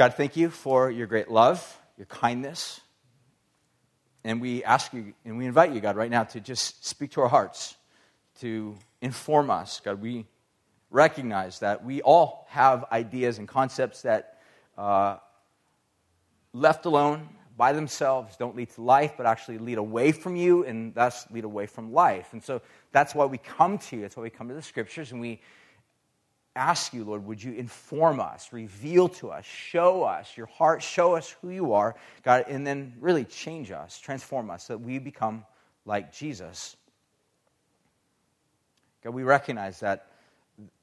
God, thank you for your great love, your kindness. And we ask you, and we invite you, God, right now to just speak to our hearts, to inform us. God, we recognize that we all have ideas and concepts that left alone by themselves don't lead to life, but actually lead away from you and thus lead away from life. And so that's why we come to you. That's why we come to the Scriptures, and we ask you, Lord, would you inform us, reveal to us, show us your heart, show us who you are, God, and then really change us, transform us, so that we become like Jesus. God, we recognize that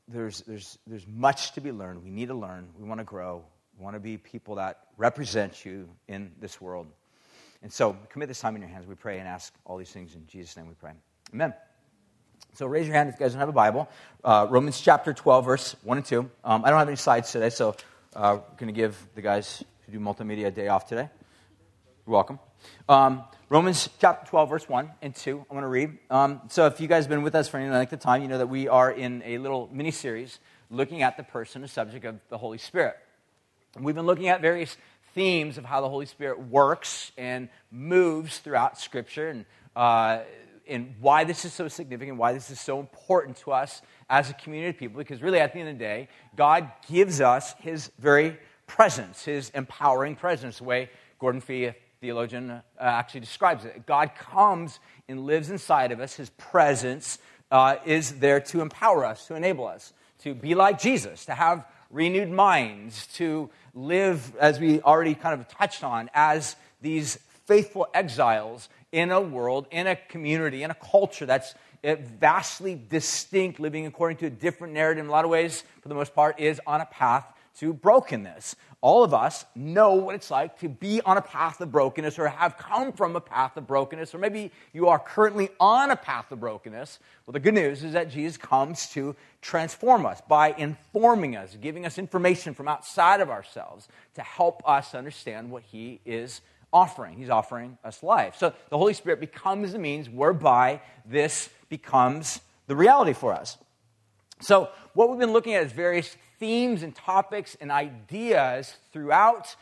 there's much to be learned. We need to learn. We want to grow. We want to be people that represent you in this world. And so commit this time in your hands, we pray, and ask all these things in Jesus' name we pray. Amen. So raise your hand if you guys don't have a Bible. Romans chapter 12, verse 1 and 2. I don't have any slides today, so I'm going to give the guys who do multimedia a day off today. You're welcome. Romans chapter 12, verse 1 and 2, I want to read. So if you guys have been with us for any length of time, you know that we are in a little mini-series looking at the person and subject of the Holy Spirit. And we've been looking at various themes of how the Holy Spirit works and moves throughout Scripture, and why this is so significant, why this is so important to us as a community of people, because really at the end of the day, God gives us his very presence, his empowering presence, the way Gordon Fee, a theologian, actually describes it. God comes and lives inside of us. His presence is there to empower us, to enable us, to be like Jesus, to have renewed minds, to live, as we already kind of touched on, as these faithful exiles in a world, in a community, in a culture that's vastly distinct, living according to a different narrative in a lot of ways, for the most part, is on a path to brokenness. All of us know what it's like to be on a path of brokenness, or have come from a path of brokenness, or maybe you are currently on a path of brokenness. Well, the good news is that Jesus comes to transform us by informing us, giving us information from outside of ourselves to help us understand what he is offering. He's offering us life. So the Holy Spirit becomes the means whereby this becomes the reality for us. So what we've been looking at is various themes and topics and ideas throughout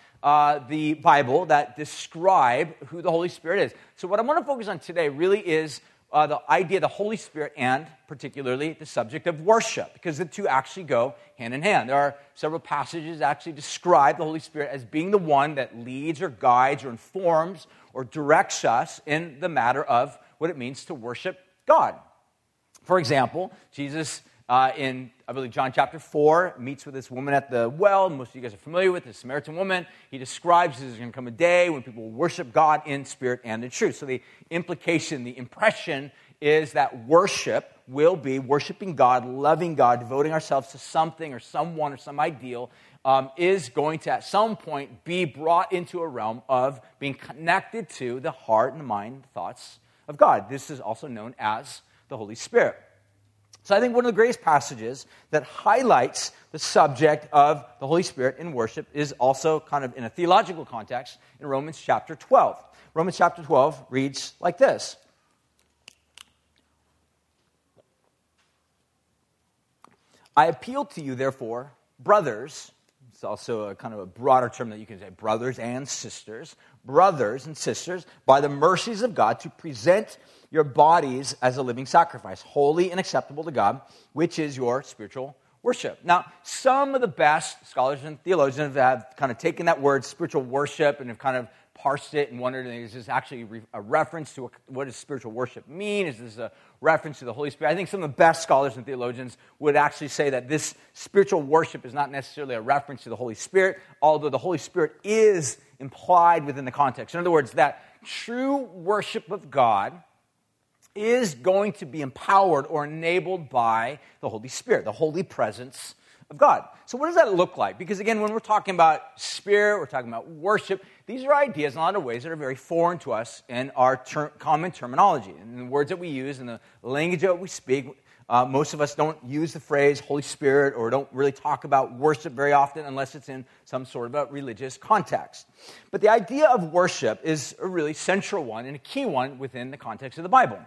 the Bible that describe who the Holy Spirit is. So what I want to focus on today really is the idea of the Holy Spirit, and particularly the subject of worship, because the two actually go hand in hand. There are several passages that actually describe the Holy Spirit as being the one that leads or guides or informs or directs us in the matter of what it means to worship God. For example, Jesus in, I believe, John chapter 4, meets with this woman at the well. Most of you guys are familiar with this Samaritan woman. He describes there's going to come a day when people will worship God in spirit and in truth. So the implication, the impression is that worship will be worshiping God, loving God, devoting ourselves to something or someone or some ideal, is going to at some point be brought into a realm of being connected to the heart and mind, thoughts of God. This is also known as the Holy Spirit. So I think one of the greatest passages that highlights the subject of the Holy Spirit in worship is also kind of in a theological context in Romans chapter 12. Romans chapter 12 reads like this. I appeal to you, therefore, brothers — it's also a kind of a broader term that you can say, brothers and sisters, by the mercies of God, to present your bodies as a living sacrifice, holy and acceptable to God, which is your spiritual worship. Now, some of the best scholars and theologians have kind of taken that word spiritual worship and have kind of parsed it and wondered, is this actually a reference to what does spiritual worship mean? Is this a reference to the Holy Spirit? I think some of the best scholars and theologians would actually say that this spiritual worship is not necessarily a reference to the Holy Spirit, although the Holy Spirit is implied within the context. In other words, that true worship of God is going to be empowered or enabled by the Holy Spirit, the holy presence of God. So what does that look like? Because again, when we're talking about spirit, we're talking about worship, these are ideas in a lot of ways that are very foreign to us in our common terminology, and the words that we use and the language that we speak. Most of us don't use the phrase Holy Spirit or don't really talk about worship very often unless it's in some sort of a religious context. But the idea of worship is a really central one and a key one within the context of the Bible.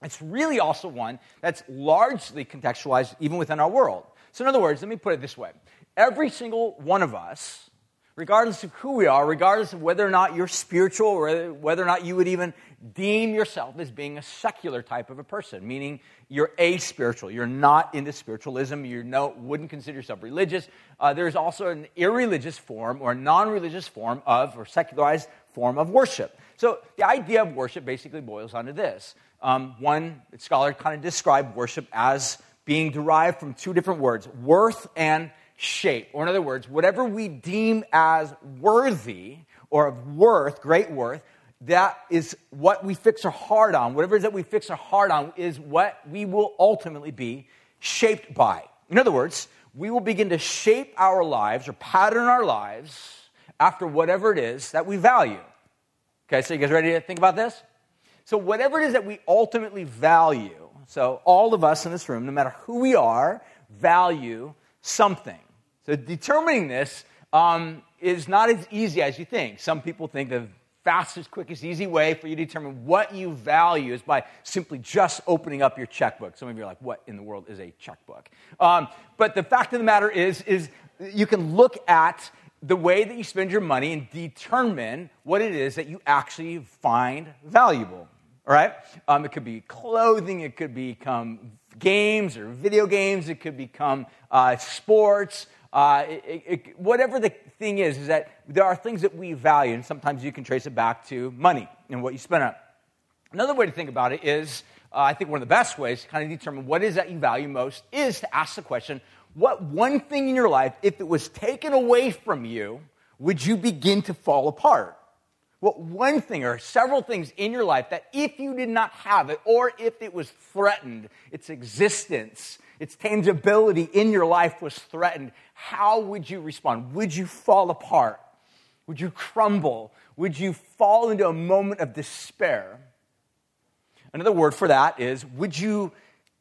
It's really also one that's largely contextualized even within our world. So in other words, let me put it this way. Every single one of us regardless of who we are, regardless of whether or not you're spiritual, or whether or not you would even deem yourself as being a secular type of a person, meaning you're aspiritual, you're not into spiritualism, you wouldn't consider yourself religious. There's also an irreligious form or non-religious form of, or secularized form of worship. So the idea of worship basically boils down to this. One scholar kind of described worship as being derived from two different words, worth and shape. Or in other words, whatever we deem as worthy or of worth, great worth, that is what we fix our heart on. Whatever it is that we fix our heart on is what we will ultimately be shaped by. In other words, we will begin to shape our lives or pattern our lives after whatever it is that we value. Okay, so you guys ready to think about this? So whatever it is that we ultimately value, so all of us in this room, no matter who we are, value something. So determining this is not as easy as you think. Some people think the fastest, quickest, easy way for you to determine what you value is by simply just opening up your checkbook. Some of you are like, what in the world is a checkbook? But the fact of the matter is you can look at the way that you spend your money and determine what it is that you actually find valuable, all right? It could be clothing, it could become games or video games, it could become sports, whatever the thing is that there are things that we value, and sometimes you can trace it back to money and what you spend on. Another way to think about it is, I think one of the best ways to kind of determine what is that you value most is to ask the question, what one thing in your life, if it was taken away from you, would you begin to fall apart? What one thing or several things in your life that if you did not have it, or if it was threatened, its existence, its tangibility in your life was threatened, how would you respond? Would you fall apart? Would you crumble? Would you fall into a moment of despair? Another word for that is, would you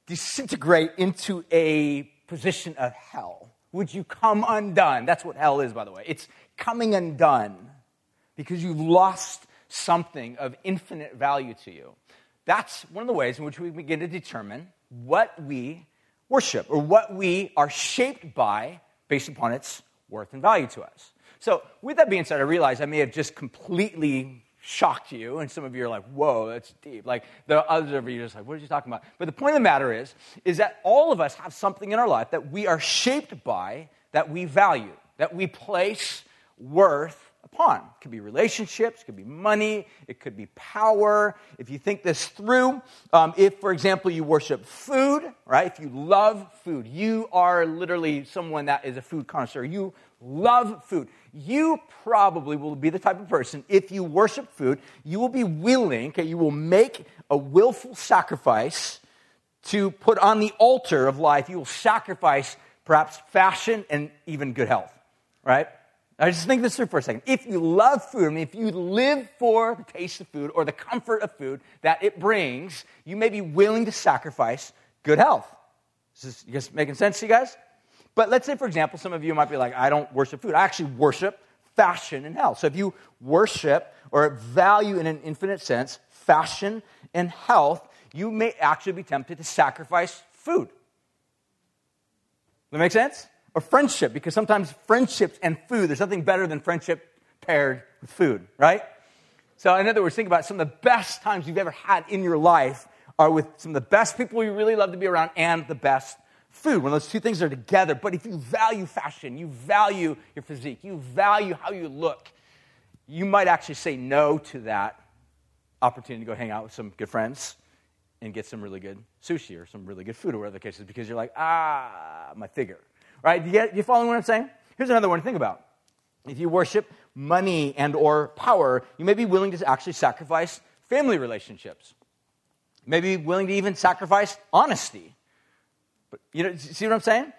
disintegrate into a position of hell? Would you come undone? That's what hell is, by the way. It's coming undone because you've lost something of infinite value to you. That's one of the ways in which we begin to determine what we worship or what we are shaped by based upon its worth and value to us. So with that being said, I realize I may have just completely shocked you, and some of you are like, whoa, that's deep. Like, the others of you are just like, what are you talking about? But the point of the matter is that all of us have something in our life that we are shaped by, that we value, that we place worth upon. It could be relationships, it could be money, it could be power. If you think this through, if, for example, you worship food, right? If you love food, you are literally someone that is a food connoisseur. You love food. You probably will be the type of person, if you worship food, you will be willing, okay, you will make a willful sacrifice to put on the altar of life. You will sacrifice perhaps fashion and even good health, right? Now just think this through for a second. If you love food, I mean, if you live for the taste of food or the comfort of food that it brings, you may be willing to sacrifice good health. Is this making sense to you guys? But let's say, for example, some of you might be like, I don't worship food. I actually worship fashion and health. So if you worship or value in an infinite sense fashion and health, you may actually be tempted to sacrifice food. That make sense? Or friendship, because sometimes friendships and food, there's nothing better than friendship paired with food, right? So in other words, think about some of the best times you've ever had in your life are with some of the best people you really love to be around and the best food, when those two things are together. But if you value fashion, you value your physique, you value how you look, you might actually say no to that opportunity to go hang out with some good friends and get some really good sushi or some really good food or whatever the case is, because you're like, my figure, right? Do you follow what I'm saying? Here's another one to think about. If you worship money and or power, you may be willing to actually sacrifice family relationships. You may be willing to even sacrifice honesty. But you know, see what I'm saying?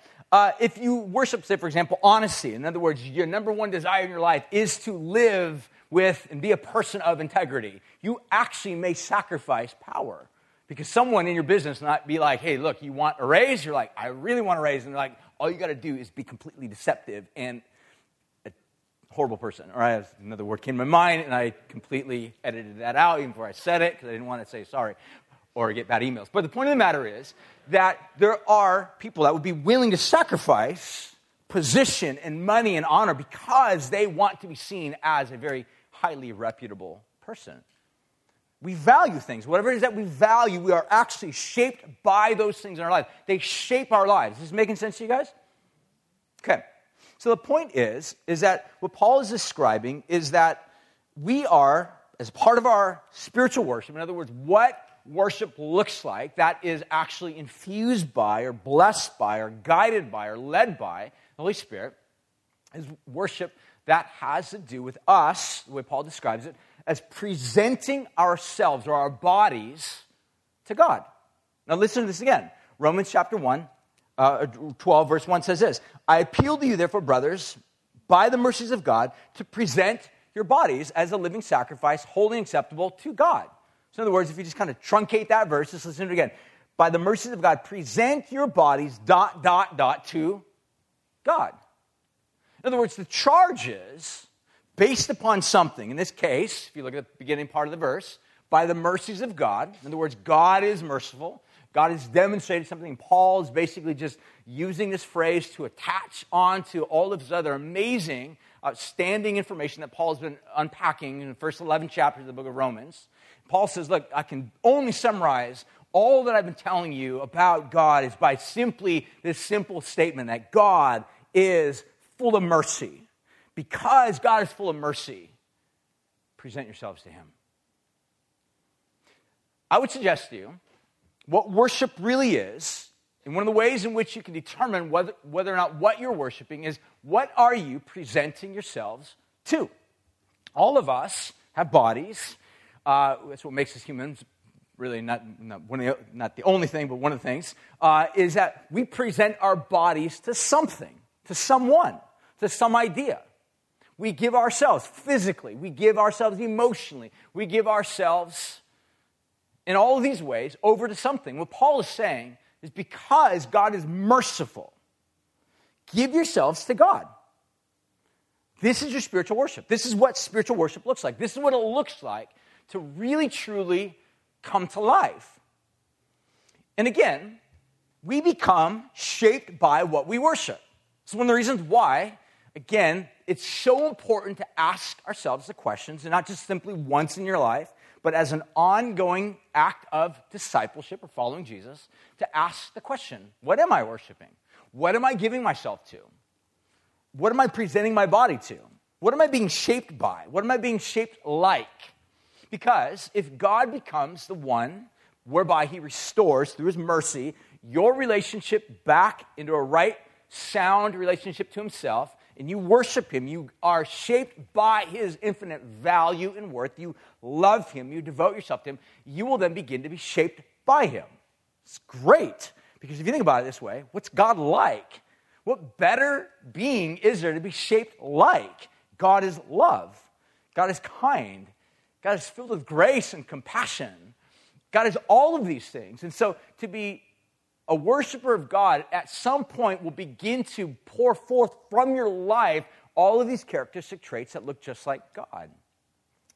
If you worship, say, for example, honesty, in other words, your number one desire in your life is to live with and be a person of integrity, you actually may sacrifice power. Because someone in your business not be like, hey, look, you want a raise? You're like, I really want a raise. And they're like, all you got to do is be completely deceptive and a horrible person. All right, another word came to my mind, and I completely edited that out even before I said it because I didn't want to say sorry or get bad emails. But the point of the matter is that there are people that would be willing to sacrifice position and money and honor because they want to be seen as a very highly reputable person. We value things. Whatever it is that we value, we are actually shaped by those things in our life. They shape our lives. Is this making sense to you guys? Okay. So the point is that what Paul is describing is that we are, as part of our spiritual worship, in other words, what worship looks like, that is actually infused by or blessed by or guided by or led by the Holy Spirit, is worship that has to do with us, the way Paul describes it, as presenting ourselves or our bodies to God. Now listen to this again. Romans chapter 12, verse 1 says this, I appeal to you, therefore, brothers, by the mercies of God, to present your bodies as a living sacrifice, holy and acceptable to God. So in other words, if you just kind of truncate that verse, just listen to it again. By the mercies of God, present your bodies, to God. In other words, the charge is based upon something. In this case, if you look at the beginning part of the verse, by the mercies of God, in other words, God is merciful. God has demonstrated something. Paul is basically just using this phrase to attach onto all of his other amazing, outstanding information that Paul's been unpacking in the first 11 chapters of the book of Romans. Paul says, look, I can only summarize all that I've been telling you about God is by simply this simple statement that God is full of mercy. Because God is full of mercy, present yourselves to him. I would suggest to you, what worship really is, and one of the ways in which you can determine whether or not what you're worshiping is, what are you presenting yourselves to? All of us have bodies. That's what makes us humans, really not the only thing, but one of the things, is that we present our bodies to something, to someone, to some idea. We give ourselves physically. We give ourselves emotionally. We give ourselves in all of these ways over to something. What Paul is saying is because God is merciful, give yourselves to God. This is your spiritual worship. This is what spiritual worship looks like. This is what it looks like to really, truly come to life. And again, we become shaped by what we worship. It's one of the reasons why, again, it's so important to ask ourselves the questions, and not just simply once in your life, but as an ongoing act of discipleship or following Jesus, to ask the question, what am I worshiping? What am I giving myself to? What am I presenting my body to? What am I being shaped by? What am I being shaped like? Because if God becomes the one whereby he restores, through his mercy, your relationship back into a right, sound relationship to himself, and you worship him, you are shaped by his infinite value and worth, you love him, you devote yourself to him, you will then begin to be shaped by him. It's great, because if you think about it this way, what's God like? What better being is there to be shaped like? God is love. God is kind. God is filled with grace and compassion. God is all of these things. And so to be a worshiper of God at some point will begin to pour forth from your life all of these characteristic traits that look just like God.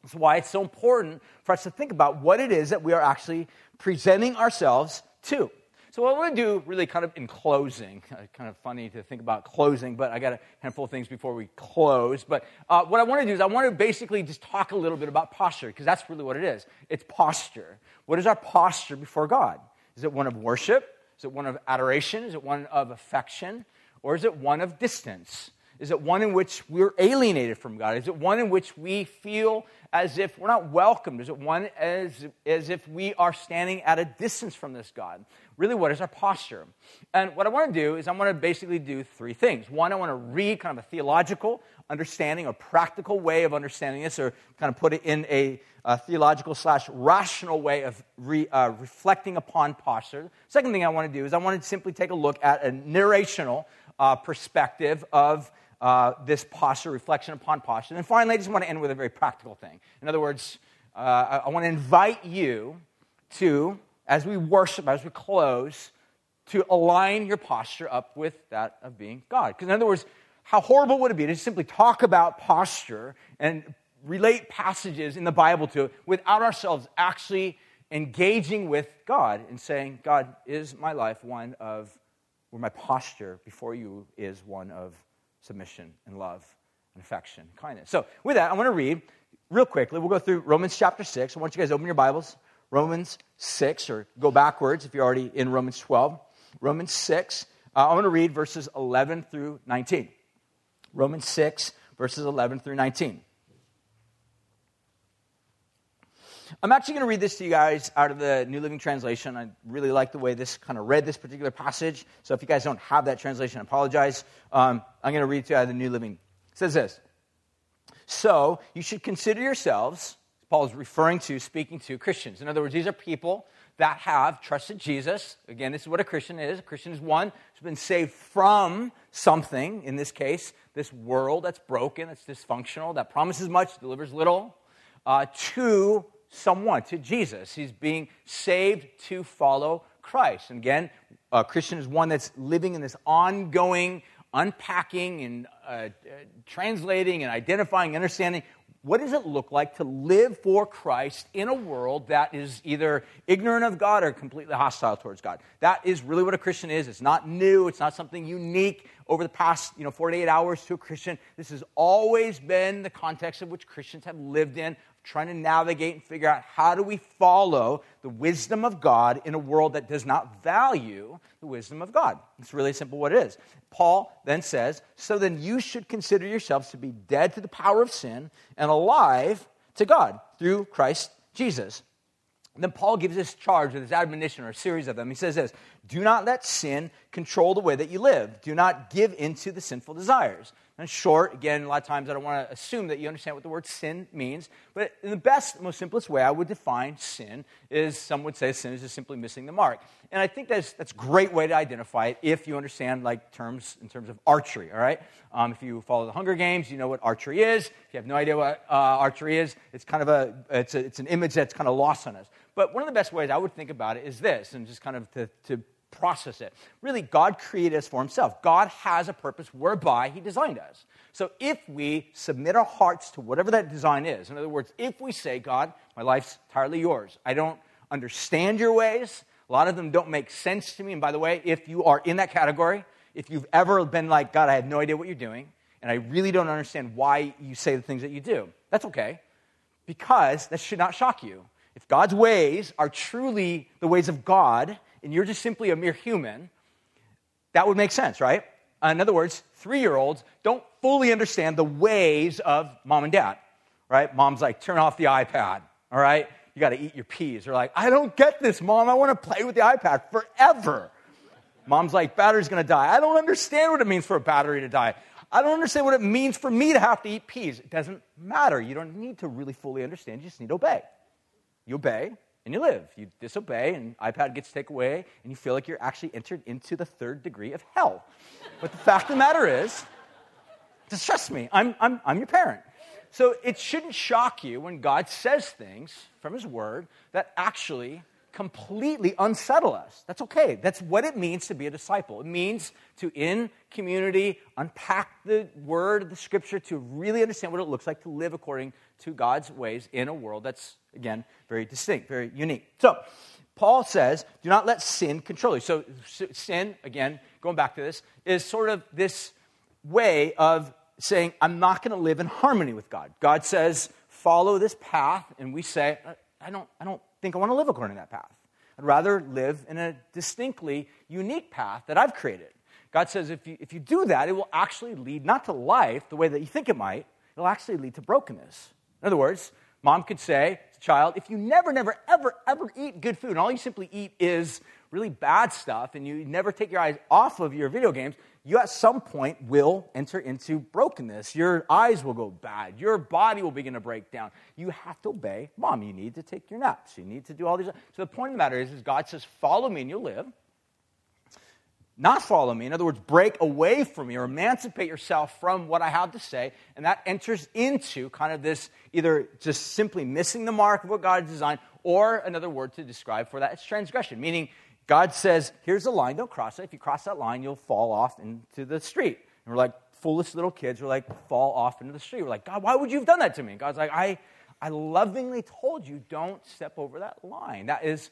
That's why it's so important for us to think about what it is that we are actually presenting ourselves to. So what I want to do really kind of in closing, kind of funny to think about closing, but I got a handful of things before we close. But what I want to do is I want to basically just talk a little bit about posture, because that's really what it is. It's posture. What is our posture before God? Is it one of worship? Is it one of adoration? Is it one of affection? Or is it one of distance? Is it one in which we're alienated from God? Is it one in which we feel as if we're not welcomed? Is it one as if we are standing at a distance from this God? Really, what is our posture? And what I want to do is I want to basically do three things. One, I want to read kind of a theological understanding or practical way of understanding this, or kind of put it in a theological / rational way of reflecting upon posture. Second thing I want to do is I want to simply take a look at a narrational perspective of this posture, reflection upon posture. And finally, I just want to end with a very practical thing. In other words, I want to invite you to, as we worship, as we close, to align your posture up with that of being God. Because in other words, how horrible would it be to simply talk about posture and relate passages in the Bible to it without ourselves actually engaging with God and saying, God, is my life one of where my posture before you is one of submission and love and affection and kindness. So with that, I want to read real quickly. We'll go through Romans chapter 6. I want you guys to open your Bibles. Romans 6, or go backwards if you're already in Romans 12. Romans 6, I want to read verses 11 through 19. Romans 6, verses 11 through 19. I'm actually going to read this to you guys out of the New Living Translation. I really like the way this kind of read this particular passage. So if you guys don't have that translation, I apologize. I'm going to read to you out of the New Living. It says this. So you should consider yourselves, Paul is referring to, speaking to Christians. In other words, these are people that have trusted Jesus. Again, this is what a Christian is. A Christian is one who's been saved from something, in this case, this world that's broken, that's dysfunctional, that promises much, delivers little, to someone, to Jesus. He's being saved to follow Christ. And again, a Christian is one that's living in this ongoing unpacking and translating and identifying, understanding what does it look like to live for Christ in a world that is either ignorant of God or completely hostile towards God. That is really what a Christian is. It's not new. It's not something unique over the past 48 hours to a Christian. This has always been the context of which Christians have lived in, trying to navigate and figure out how do we follow the wisdom of God in a world that does not value the wisdom of God. It's really simple what it is. Paul then says, so then you should consider yourselves to be dead to the power of sin and alive to God through Christ Jesus. And then Paul gives this charge, or this admonition, or a series of them. He says this, do not let sin control the way that you live. Do not give in to the sinful desires. And short, again, a lot of times I don't want to assume that you understand what the word sin means. But in the best, most simplest way I would define sin is, some would say sin is just simply missing the mark. And I think that's a great way to identify it if you understand terms in terms of archery, all right? If you follow the Hunger Games, you know what archery is. If you have no idea what archery is, it's kind of it's an image that's kind of lost on us. But one of the best ways I would think about it is this, and just kind of to process it. Really, God created us for himself. God has a purpose whereby he designed us. So if we submit our hearts to whatever that design is, in other words, if we say, God, my life's entirely yours. I don't understand your ways. A lot of them don't make sense to me. And by the way, if you are in that category, if you've ever been like, God, I have no idea what you're doing, and I really don't understand why you say the things that you do, that's okay, because that should not shock you. If God's ways are truly the ways of God, and you're just simply a mere human, that would make sense, right? In other words, 3-year-olds don't fully understand the ways of mom and dad, right? Mom's like, turn off the iPad, all right? You got to eat your peas. They're like, I don't get this, Mom. I want to play with the iPad forever. Mom's like, battery's going to die. I don't understand what it means for a battery to die. I don't understand what it means for me to have to eat peas. It doesn't matter. You don't need to really fully understand. You just need to obey. You obey, and you live. You disobey, and iPad gets taken away, and you feel like you're actually entered into the 3rd degree of hell. But the fact of the matter is, just trust me, I'm your parent. So it shouldn't shock you when God says things from his word that actually completely unsettle us. That's okay. That's what it means to be a disciple. It means to, in community, unpack the word, the scripture, to really understand what it looks like to live according to God's ways in a world that's, again, very distinct, very unique. So, Paul says, do not let sin control you. So, sin, again, going back to this, is sort of this way of saying, I'm not going to live in harmony with God. God says, follow this path, and we say, I don't think I want to live according to that path. I'd rather live in a distinctly unique path that I've created. God says, if you do that, it will actually lead not to life the way that you think it might, it'll actually lead to brokenness. In other words, Mom could say to child, if you never, ever eat good food, and all you simply eat is really bad stuff, and you never take your eyes off of your video games, you at some point will enter into brokenness. Your eyes will go bad. Your body will begin to break down. You have to obey Mom. You need to take your naps. You need to do all these. So the point of the matter is God says, follow me and you'll live. Not follow me. In other words, break away from me or emancipate yourself from what I have to say. And that enters into kind of this either just simply missing the mark of what God designed, or another word to describe for that is transgression. Meaning God says, here's a line, don't cross it. If you cross that line, you'll fall off into the street. And we're like foolish little kids. We're like, fall off into the street. We're like, God, why would you have done that to me? And God's like, I lovingly told you, don't step over that line. That was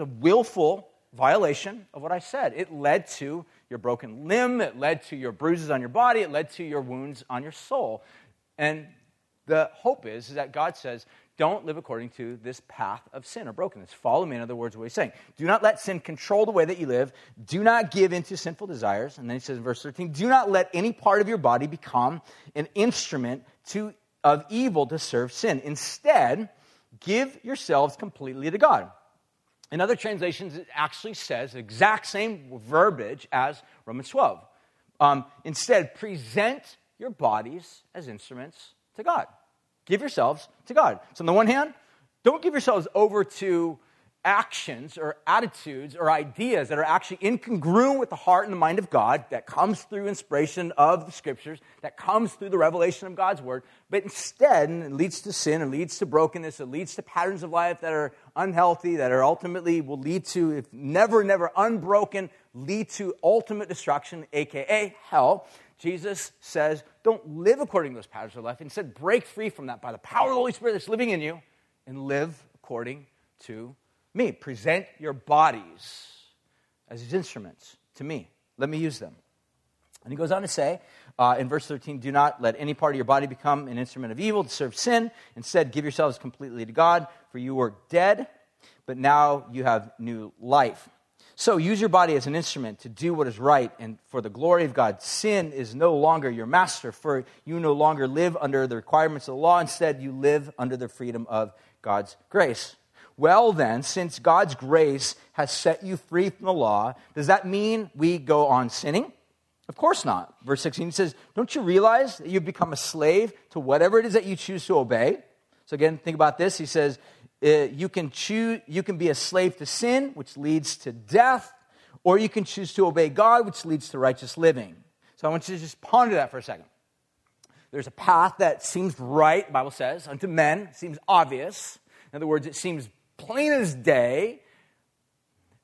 a willful violation of what I said. It led to your broken limb. It led to your bruises on your body. It led to your wounds on your soul. And the hope is that God says, don't live according to this path of sin or brokenness. Follow me, in other words, what he's saying. Do not let sin control the way that you live. Do not give in to sinful desires. And then he says in verse 13, do not let any part of your body become an instrument of evil to serve sin. Instead, give yourselves completely to God. In other translations, it actually says the exact same verbiage as Romans 12. Instead, present your bodies as instruments to God. Give yourselves to God. So on the one hand, don't give yourselves over to actions or attitudes or ideas that are actually incongruent with the heart and the mind of God that comes through inspiration of the Scriptures, that comes through the revelation of God's Word, but instead it leads to sin, it leads to brokenness, it leads to patterns of life that are unhealthy, that are ultimately will lead to, if never unbroken, lead to ultimate destruction, aka hell. Jesus says, don't live according to those patterns of life. Instead, break free from that by the power of the Holy Spirit that's living in you and live according to me. Present your bodies as his instruments to me. Let me use them. And he goes on to say, in verse 13, do not let any part of your body become an instrument of evil to serve sin. Instead, give yourselves completely to God, for you were dead, but now you have new life. So use your body as an instrument to do what is right and for the glory of God. Sin is no longer your master, for you no longer live under the requirements of the law. Instead, you live under the freedom of God's grace. Well then, since God's grace has set you free from the law, does that mean we go on sinning? Of course not. Verse 16 says, don't you realize that you've become a slave to whatever it is that you choose to obey? So again, think about this. He says, you can be a slave to sin, which leads to death, or you can choose to obey God, which leads to righteous living. So I want you to just ponder that for a second. There's a path that seems right, the Bible says, unto men. It seems obvious. In other words, it seems plain as day.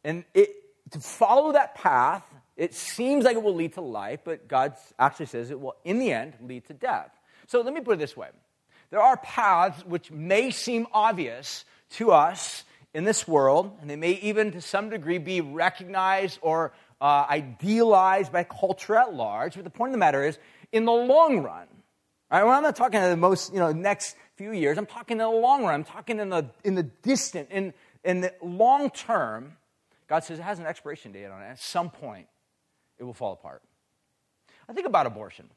And to follow that path, it seems like it will lead to life, but God actually says it will, in the end, lead to death. So let me put it this way. There are paths which may seem obvious to us in this world, and they may even to some degree be recognized or idealized by culture at large. But the point of the matter is, in the long run, right? Well, I'm not talking in the most, next few years. I'm talking in the long run. I'm talking in the distant, in the long term. God says it has an expiration date on it. At some point, it will fall apart. I think about abortion.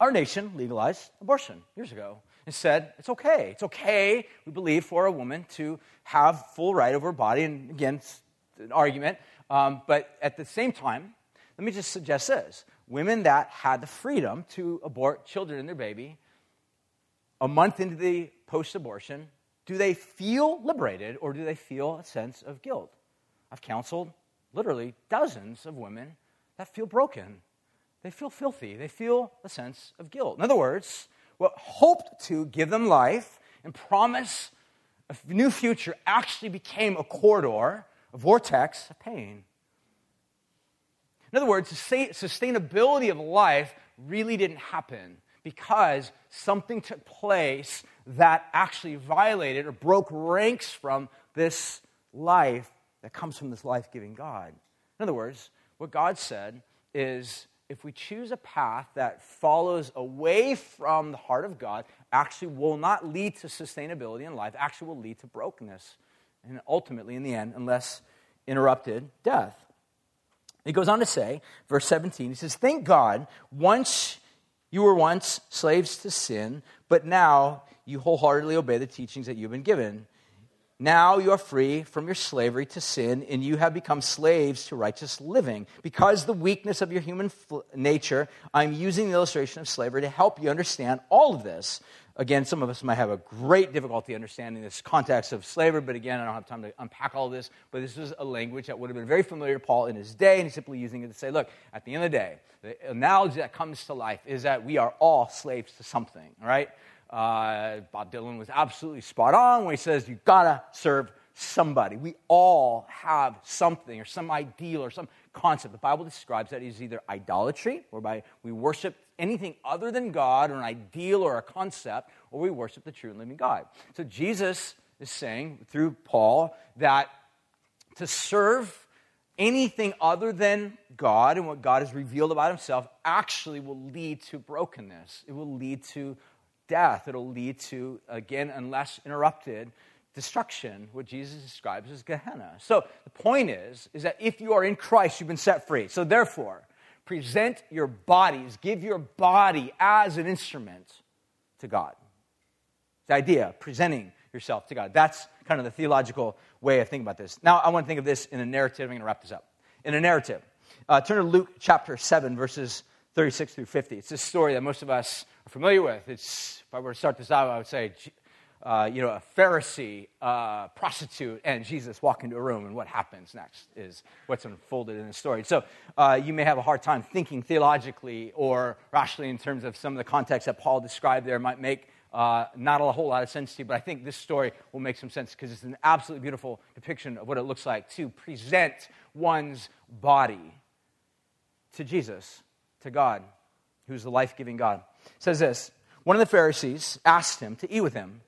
Our nation legalized abortion years ago and said, it's okay. It's okay, we believe, for a woman to have full right over her body. And again, it's an argument. But at the same time, let me just suggest this. Women that had the freedom to abort children and their baby a month into the post-abortion, do they feel liberated or do they feel a sense of guilt? I've counseled literally dozens of women that feel broken. They feel filthy. They feel a sense of guilt. In other words, what hoped to give them life and promise a new future actually became a corridor, a vortex of pain. In other words, the sustainability of life really didn't happen because something took place that actually violated or broke ranks from this life that comes from this life-giving God. In other words, what God said is, if we choose a path that follows away from the heart of God, actually will not lead to sustainability in life, actually will lead to brokenness, and ultimately, in the end, unless interrupted, death. He goes on to say, verse 17, he says, thank God, you were once slaves to sin, but now you wholeheartedly obey the teachings that you've been given. Now you are free from your slavery to sin, and you have become slaves to righteous living. Because the weakness of your human nature, I'm using the illustration of slavery to help you understand all of this. Again, some of us might have a great difficulty understanding this context of slavery, but again, I don't have time to unpack all of this. But this is a language that would have been very familiar to Paul in his day, and he's simply using it to say, look, at the end of the day, the analogy that comes to life is that we are all slaves to something, all right? Bob Dylan was absolutely spot on when he says, you've got to serve somebody. We all have something or some ideal or some concept. The Bible describes that as either idolatry, whereby we worship anything other than God or an ideal or a concept, or we worship the true and living God. So Jesus is saying through Paul that to serve anything other than God and what God has revealed about himself actually will lead to brokenness. It will lead to death. It'll lead to, again, unless interrupted, destruction, what Jesus describes as Gehenna. So the point is that if you are in Christ, you've been set free. So therefore, present your bodies, give your body as an instrument to God. The idea, presenting yourself to God. That's kind of the theological way of thinking about this. Now, I want to think of this in a narrative. I'm going to wrap this up. In a narrative. Turn to Luke chapter 7, verses 36 through 50. It's this story that most of us are familiar with. It's, if I were to start this out, I would say, a Pharisee, prostitute, and Jesus walk into a room, and what happens next is what's unfolded in the story. So you may have a hard time thinking theologically or rationally in terms of some of the context that Paul described there might make not a whole lot of sense to you, but I think this story will make some sense because it's an absolutely beautiful depiction of what it looks like to present one's body to Jesus, to God, who's the life-giving God. It says this, one of the Pharisees asked him to eat with him.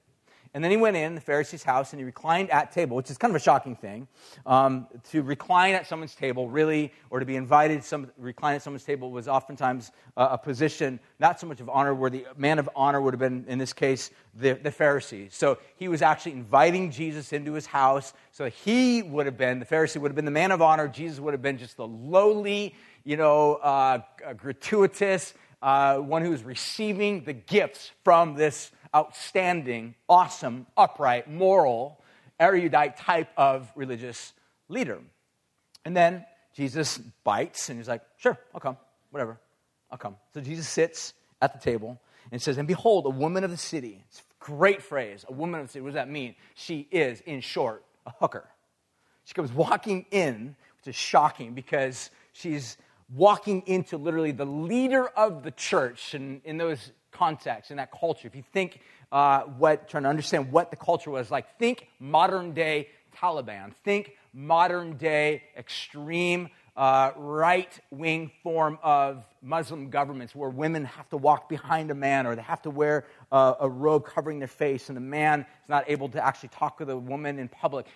And then he went in the Pharisee's house and he reclined at table, which is kind of a shocking thing. To recline at someone's table, really, or to be invited to recline at someone's table was oftentimes a position not so much of honor, where the man of honor would have been, in this case, the Pharisee. So he was actually inviting Jesus into his house. So he would have been, the Pharisee would have been the man of honor. Jesus would have been just the lowly, gratuitous, one who is receiving the gifts from this outstanding, awesome, upright, moral, erudite type of religious leader. And then Jesus bites, and he's like, sure, I'll come, whatever, I'll come. So Jesus sits at the table and says, and behold, a woman of the city. It's a great phrase, a woman of the city. What does that mean? She is, in short, a hooker. She comes walking in, which is shocking because she's walking into literally the leader of the church, and in those contexts, in that culture. If you think, trying to understand what the culture was like, think modern-day Taliban. Think modern-day extreme right-wing form of Muslim governments where women have to walk behind a man or they have to wear a robe covering their face and the man is not able to actually talk with a woman in public.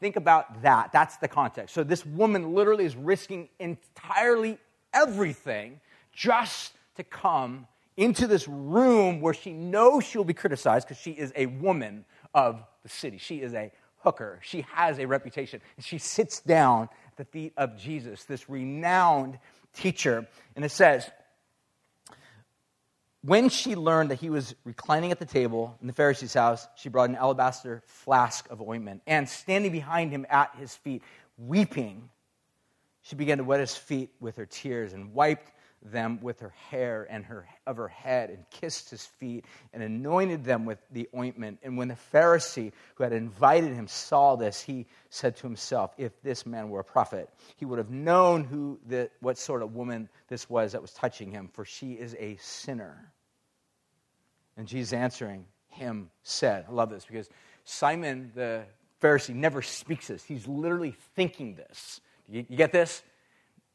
Think about that. That's the context. So this woman literally is risking entirely everything just to come into this room where she knows she'll be criticized because she is a woman of the city. She is a hooker. She has a reputation. And she sits down at the feet of Jesus, this renowned teacher. And it says, when she learned that he was reclining at the table in the Pharisee's house, she brought an alabaster flask of ointment. And standing behind him at his feet, weeping, she began to wet his feet with her tears and wiped them with her hair and her head, and kissed his feet, and anointed them with the ointment. And when the Pharisee who had invited him saw this, he said to himself, if this man were a prophet, he would have known what sort of woman this was that was touching him, for she is a sinner. And Jesus answering him said, I love this because Simon the Pharisee never speaks this. He's literally thinking this. You get this?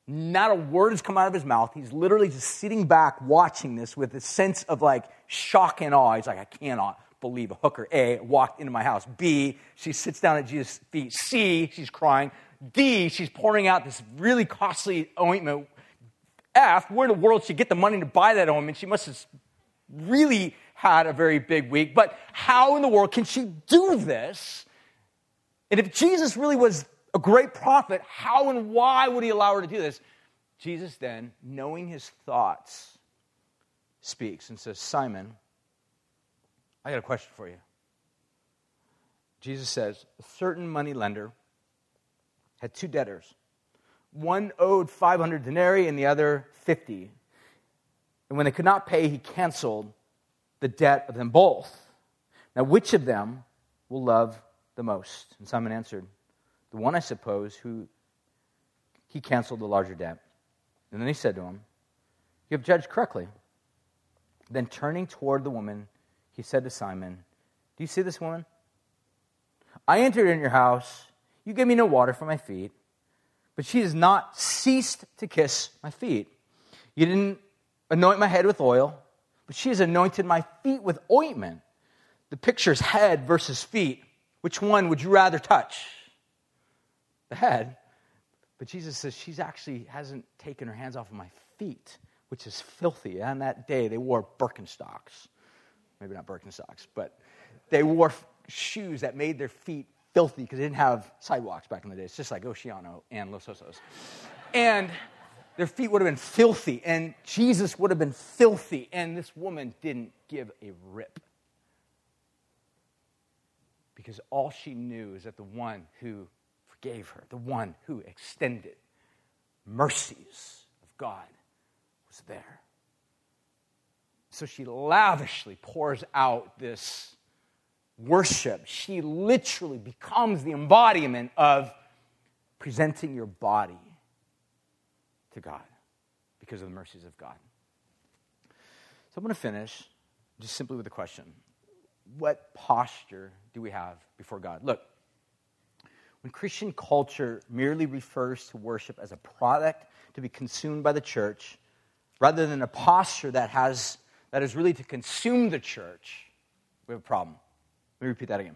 Not a word has come out of his mouth. He's literally just sitting back watching this with a sense of shock and awe. He's like, I cannot believe a hooker, A, walked into my house. B, she sits down at Jesus' feet. C, she's crying. D, she's pouring out this really costly ointment. F, where in the world did she get the money to buy that ointment? She must have really had a very big week. But how in the world can she do this? And if Jesus really was a great prophet, how and why would he allow her to do this? Jesus then, knowing his thoughts, speaks and says, Simon, I got a question for you. Jesus says, a certain moneylender had two debtors. One owed 500 denarii and the other 50. And when they could not pay, he canceled the debt of them both. Now, which of them will love the most? And Simon answered, the one, I suppose, who he canceled the larger debt. And then he said to him, you have judged correctly. Then turning toward the woman, he said to Simon, do you see this woman? I entered in your house. You gave me no water for my feet, but she has not ceased to kiss my feet. You didn't anoint my head with oil, but she has anointed my feet with ointment. The picture's head versus feet. Which one would you rather touch? The head. But Jesus says she's actually hasn't taken her hands off of my feet, which is filthy. On that day, they wore Birkenstocks. Maybe not Birkenstocks, but they wore shoes that made their feet filthy because they didn't have sidewalks back in the day. It's just like Oceano and Los Osos. And their feet would have been filthy, and Jesus would have been filthy, and this woman didn't give a rip. Because all she knew is that the one who forgave her, the one who extended mercies of God was there. So she lavishly pours out this worship. She literally becomes the embodiment of presenting your body to God because of the mercies of God. So I'm going to finish just simply with a question. What posture do we have before God? Look, when Christian culture merely refers to worship as a product to be consumed by the church, rather than a posture that is really to consume the church, we have a problem. Let me repeat that again.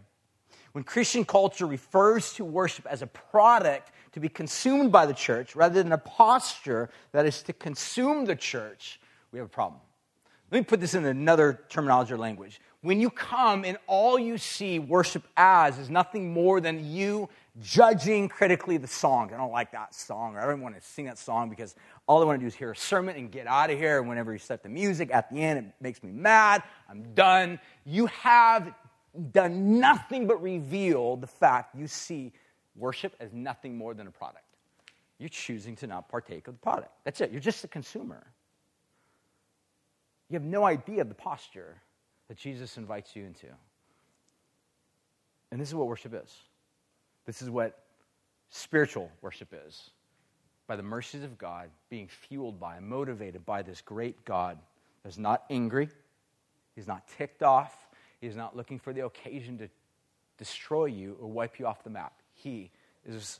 When Christian culture refers to worship as a product to be consumed by the church, rather than a posture that is to consume the church, we have a problem. Let me put this in another terminology or language. When you come and all you see worship as is nothing more than you judging critically the song. I don't like that song, or I don't want to sing that song because all I want to do is hear a sermon and get out of here. And whenever you set the music at the end, it makes me mad. I'm done. You have done nothing but reveal the fact you see worship as nothing more than a product. You're choosing to not partake of the product. That's it. You're just a consumer. You have no idea of the posture that Jesus invites you into. And this is what worship is. This is what spiritual worship is. By the mercies of God, being fueled by, motivated by this great God that's not angry. He's not ticked off. He's not looking for the occasion to destroy you or wipe you off the map. He is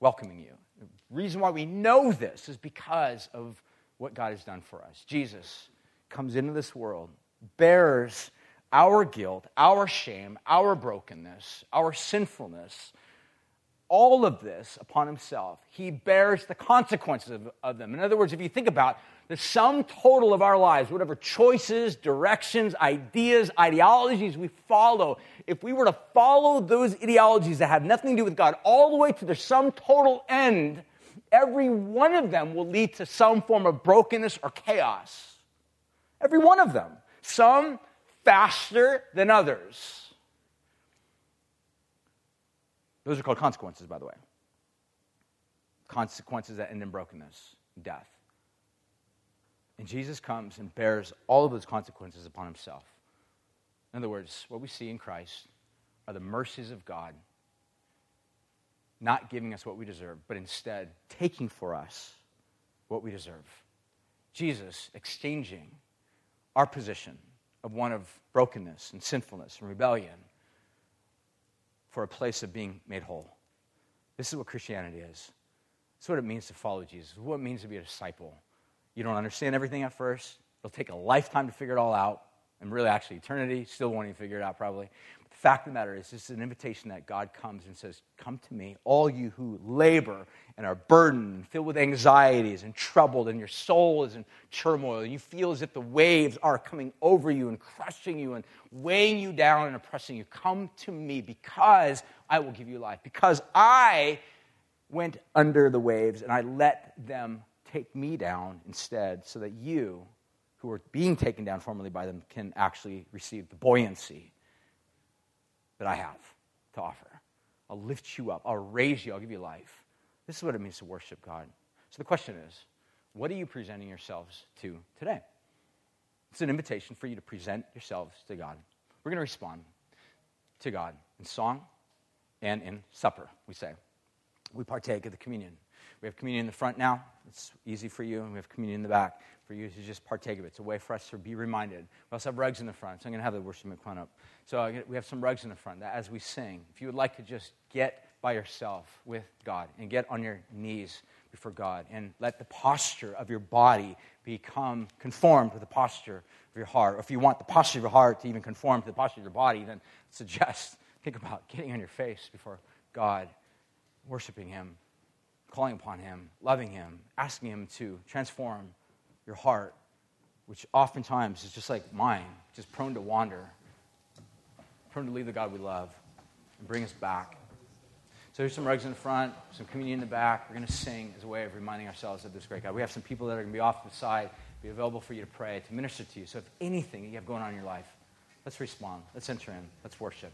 welcoming you. The reason why we know this is because of what God has done for us. Jesus comes into this world, bears our guilt, our shame, our brokenness, our sinfulness, all of this upon himself. He bears the consequences of them. In other words, if you think about the sum total of our lives, whatever choices, directions, ideas, ideologies we follow, if we were to follow those ideologies that have nothing to do with God all the way to their sum total end, every one of them will lead to some form of brokenness or chaos. Every one of them. Some faster than others. Those are called consequences, by the way. Consequences that end in brokenness, death. And Jesus comes and bears all of those consequences upon himself. In other words, what we see in Christ are the mercies of God, not giving us what we deserve, but instead taking for us what we deserve. Jesus exchanging our position of one of brokenness and sinfulness and rebellion for a place of being made whole. This is what Christianity is. It's what it means to follow Jesus. It's what it means to be a disciple. You don't understand everything at first. It'll take a lifetime to figure it all out, and really actually eternity, still won't even figure it out probably. But the fact of the matter is this is an invitation that God comes and says, come to me, all you who labor and are burdened and filled with anxieties and troubled, and your soul is in turmoil, and you feel as if the waves are coming over you and crushing you and weighing you down and oppressing you. Come to me because I will give you life, because I went under the waves and I let them take me down instead so that you who are being taken down formerly by them can actually receive the buoyancy that I have to offer. I'll lift you up. I'll raise you. I'll give you life. This is what it means to worship God. So the question is, what are you presenting yourselves to today? It's an invitation for you to present yourselves to God. We're going to respond to God in song and in supper, we say. We partake of the communion. We have communion in the front now. It's easy for you. And we have communion in the back for you to just partake of it. It's a way for us to be reminded. We also have rugs in the front. So I'm going to have the worship come up. So we have some rugs in the front that as we sing, if you would like to just get by yourself with God and get on your knees before God and let the posture of your body become conformed with the posture of your heart. Or if you want the posture of your heart to even conform to the posture of your body, then think about getting on your face before God, worshiping him. calling upon him, loving him, asking him to transform your heart, which oftentimes is just like mine, just prone to wander, prone to leave the God we love and bring us back. So there's some rugs in the front, some communion in the back. We're going to sing as a way of reminding ourselves of this great God. We have some people that are going to be off to the side, be available for you to pray, to minister to you. So if anything that you have going on in your life, let's respond. Let's enter in. Let's worship.